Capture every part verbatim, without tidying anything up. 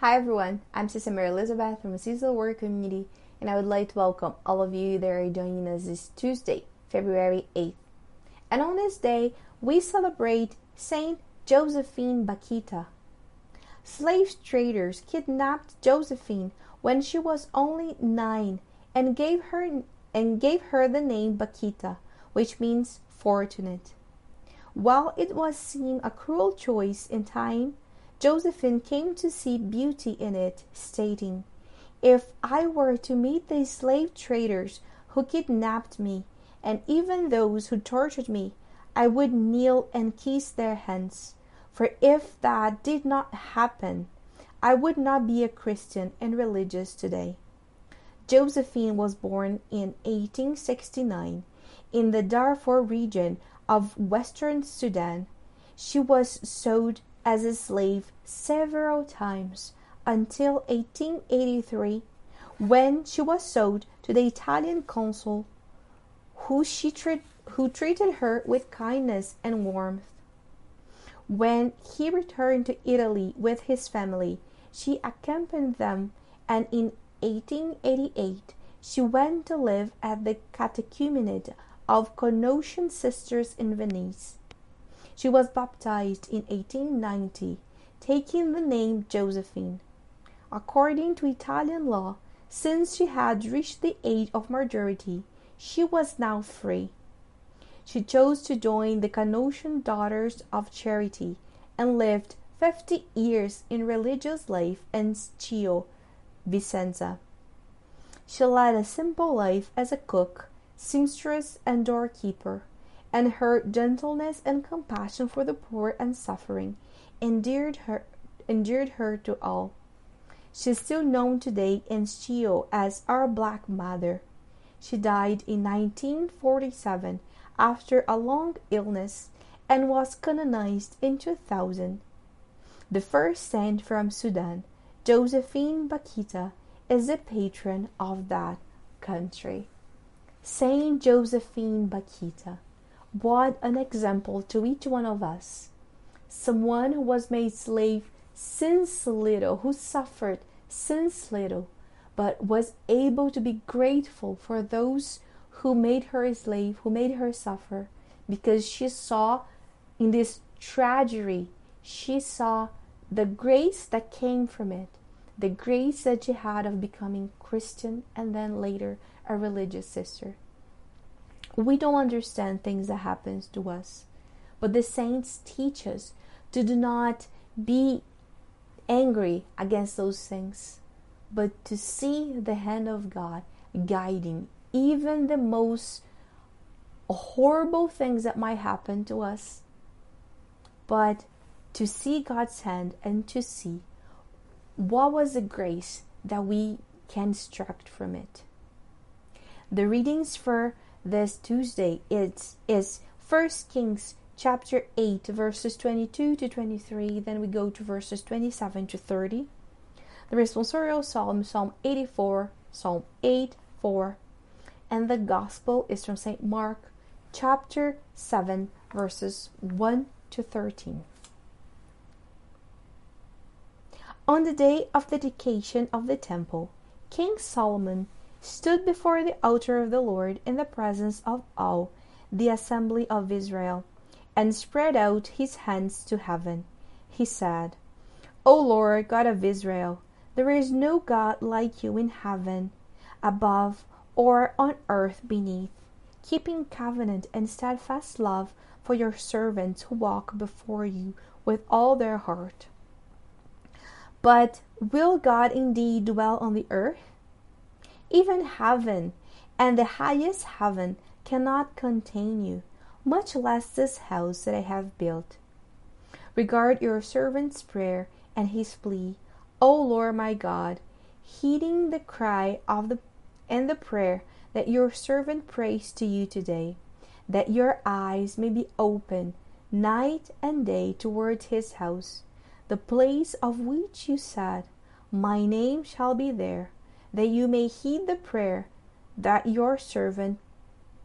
Hi everyone, I'm Sister Mary Elizabeth from the Sister of the Word Community, and I would like to welcome all of you that are joining us this Tuesday, February eighth. And on this day, we celebrate Saint Josephine Bakhita. Slave traders kidnapped Josephine when she was only nine and gave her and gave her the name Bakhita, which means fortunate. While it was seen a cruel choice in time, Josephine came to see beauty in it, stating, "If I were to meet these slave traders who kidnapped me, and even those who tortured me, I would kneel and kiss their hands. For if that did not happen, I would not be a Christian and religious today." Josephine was born in eighteen sixty-nine in the Darfur region of Western Sudan. She was sold as a slave several times until eighteen eighty-three, when she was sold to the Italian consul, who she treat, who treated her with kindness and warmth. When he returned to Italy with his family, she accompanied them, and in eighteen eighty-eight she went to live at the catechumenate of Canossian Sisters in Venice. She was baptized in eighteen ninety, taking the name Josephine. According to Italian law, since she had reached the age of majority, she was now free. She chose to join the Canossian Daughters of Charity and lived fifty years in religious life in Schio, Vicenza. She led a simple life as a cook, seamstress, and doorkeeper, and her gentleness and compassion for the poor and suffering endeared her, endeared her to all. She is still known today in Schio as our Black Mother. She died in nineteen forty-seven after a long illness and was canonized in two thousand. The first saint from Sudan, Josephine Bakhita, is the patron of that country. Saint Josephine Bakhita. What an example to each one of us. Someone who was made slave since little, who suffered since little, but was able to be grateful for those who made her a slave, who made her suffer, because she saw in this tragedy, she saw the grace that came from it, the grace that she had of becoming Christian and then later a religious sister. We don't understand things that happens to us, but the saints teach us to do not be angry against those things, but to see the hand of God guiding even the most horrible things that might happen to us, but to see God's hand and to see what was the grace that we can extract from it. The readings for this Tuesday is, is First Kings chapter eight, verses twenty-two to twenty-three. Then we go to verses twenty-seven to thirty. The responsorial psalm, Psalm eighty-four, Psalm eight, four. And the gospel is from Saint Mark chapter seven, verses one to thirteen. On the day of the dedication of the temple, King Solomon stood before the altar of the Lord in the presence of all the assembly of Israel, and spread out his hands to heaven. He said, "O Lord God of Israel, there is no God like you in heaven above or on earth beneath, keeping covenant and steadfast love for your servants who walk before you with all their heart. But will God indeed dwell on the earth? Even heaven and the highest heaven cannot contain you, much less this house that I have built. Regard your servant's prayer and his plea, O Lord my God, heeding the cry of the and the prayer that your servant prays to you today, that your eyes may be open night and day towards his house, the place of which you said, My name shall be there, that you may heed the prayer that your servant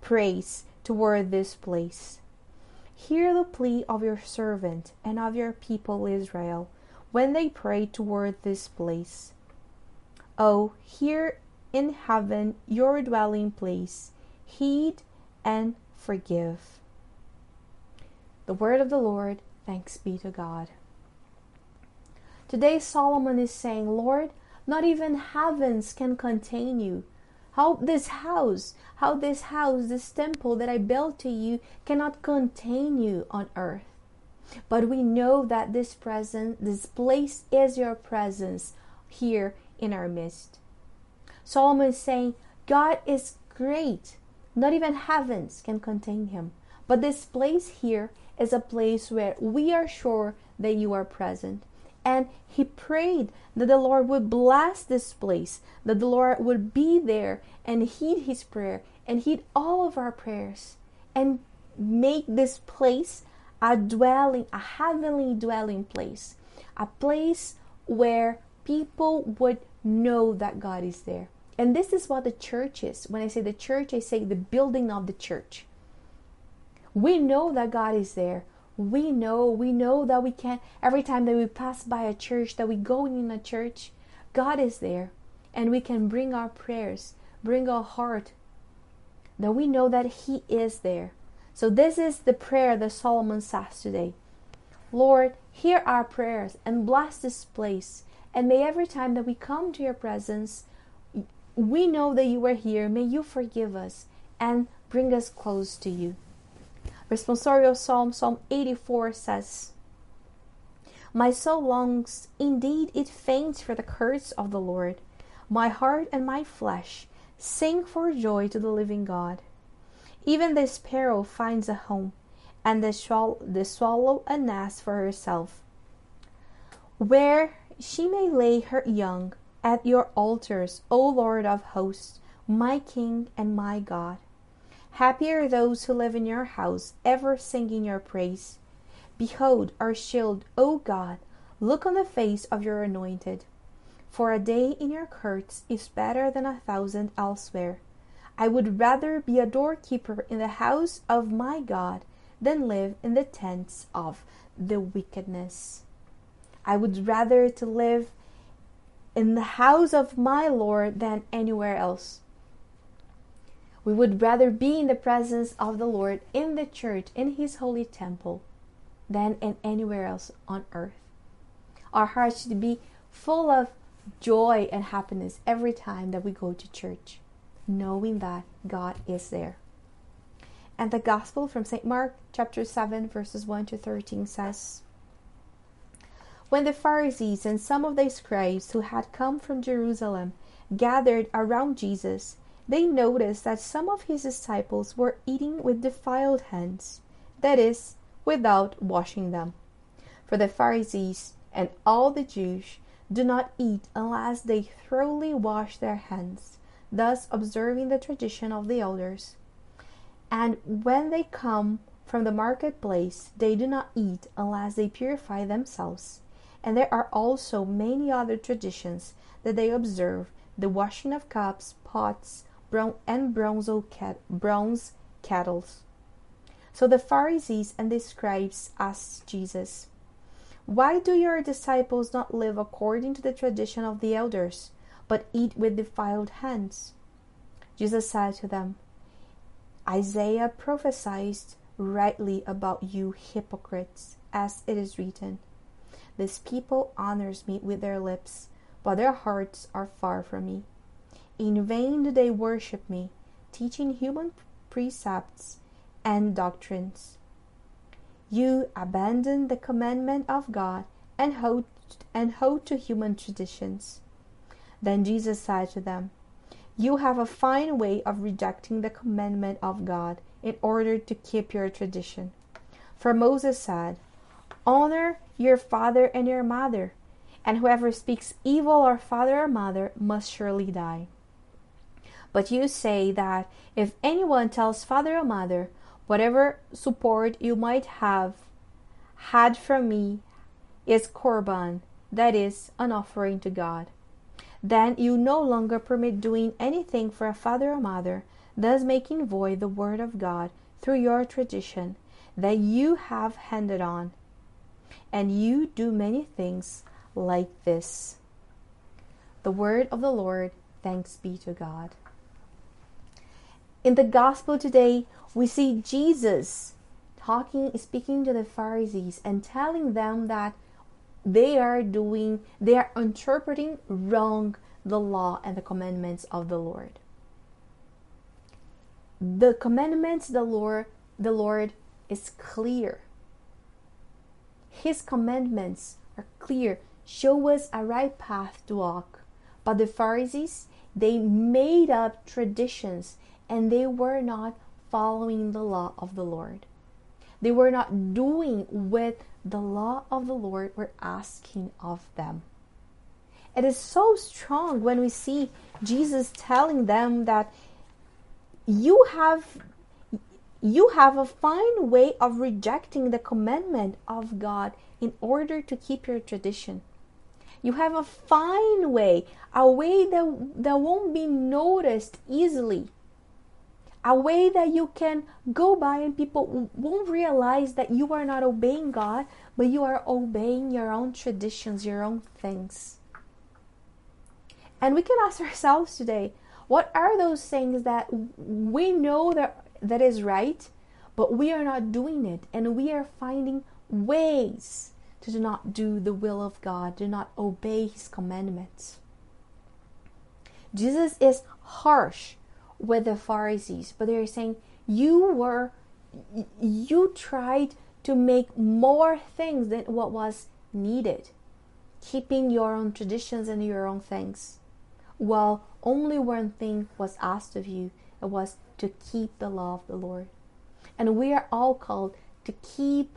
prays toward this place. Hear the plea of your servant and of your people Israel, when they pray toward this place. Oh, here in heaven, your dwelling place, heed and forgive. The word of the Lord, thanks be to God. Today Solomon is saying, Lord, not even heavens can contain you. How this house, how this house, this temple that I built to you cannot contain you on earth. But we know that this presence, this place is your presence here in our midst. Solomon is saying, God is great. Not even heavens can contain him. But this place here is a place where we are sure that you are present. And he prayed that the Lord would bless this place, that the Lord would be there and heed his prayer and heed all of our prayers and make this place a dwelling, a heavenly dwelling place, a place where people would know that God is there. And this is what the church is. When I say the church, I say the building of the church. We know that God is there. We know, we know that we can, every time that we pass by a church, that we go in a church, God is there. And we can bring our prayers, bring our heart, that we know that he is there. So this is the prayer that Solomon says today. Lord, hear our prayers and bless this place. And may every time that we come to your presence, we know that you are here. May you forgive us and bring us close to you. Responsorial Psalm, Psalm eighty-four says, My soul longs, indeed it faints for the courts of the Lord. My heart and my flesh sing for joy to the living God. Even the sparrow finds a home, and the, swall- the swallow a nest for herself, where she may lay her young. At your altars, O Lord of hosts, my King and my God. Happy are those who live in your house, ever singing your praise. Behold, our shield, O God, look on the face of your anointed. For a day in your courts is better than a thousand elsewhere. I would rather be a doorkeeper in the house of my God than live in the tents of the wickedness. I would rather to live in the house of my Lord than anywhere else. We would rather be in the presence of the Lord, in the church, in his holy temple, than in anywhere else on earth. Our hearts should be full of joy and happiness every time that we go to church, knowing that God is there. And the gospel from Saint Mark chapter seven verses one to thirteen says, When the Pharisees and some of the scribes who had come from Jerusalem gathered around Jesus, they noticed that some of his disciples were eating with defiled hands, that is, without washing them. For the Pharisees and all the Jews do not eat unless they thoroughly wash their hands, thus observing the tradition of the elders. And when they come from the marketplace, they do not eat unless they purify themselves. And there are also many other traditions that they observe, the washing of cups, pots, bron- and bronze cat- bronze kettle. So the Pharisees and the scribes asked Jesus, Why do your disciples not live according to the tradition of the elders, but eat with defiled hands? Jesus said to them, Isaiah prophesied rightly about you hypocrites, as it is written, This people honors me with their lips, but their hearts are far from me. In vain do they worship me, teaching human precepts and doctrines. You abandon the commandment of God and hold, and hold to human traditions. Then Jesus said to them, You have a fine way of rejecting the commandment of God in order to keep your tradition. For Moses said, Honor your father and your mother, and whoever speaks evil or father or mother must surely die. But you say that if anyone tells father or mother, whatever support you might have had from me is korban, that is, an offering to God, then you no longer permit doing anything for a father or mother, thus making void the word of God through your tradition that you have handed on. And you do many things like this. The word of the Lord, thanks be to God. In the gospel today, we see Jesus talking, speaking to the Pharisees and telling them that they are doing, they are interpreting wrong the law and the commandments of the Lord. The commandments of the Lord, the Lord is clear. His commandments are clear, show us a right path to walk. But the Pharisees, they made up traditions and they were not following the law of the Lord. They were not doing what the law of the Lord were asking of them. It is so strong when we see Jesus telling them that you have you have a fine way of rejecting the commandment of God in order to keep your tradition. You have a fine way, a way that, that won't be noticed easily. A way that you can go by and people won't realize that you are not obeying God, but you are obeying your own traditions, your own things. And we can ask ourselves today, what are those things that we know that, that is right, but we are not doing it, and we are finding ways to do not do the will of God, do not obey His commandments. Jesus is harsh with the Pharisees, but they're saying, you were, you tried to make more things than what was needed, keeping your own traditions and your own things. Well, only one thing was asked of you, it was to keep the law of the Lord. And we are all called to keep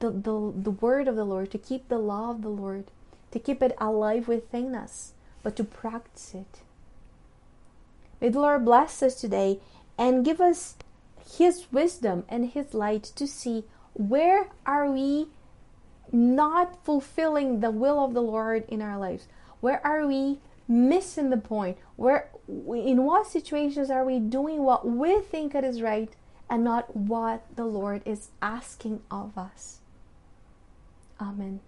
the, the, the word of the Lord, to keep the law of the Lord, to keep it alive within us, but to practice it. May the Lord bless us today and give us His wisdom and His light to see where are we not fulfilling the will of the Lord in our lives. Where are we missing the point? Where, in what situations are we doing what we think it is right and not what the Lord is asking of us? Amen.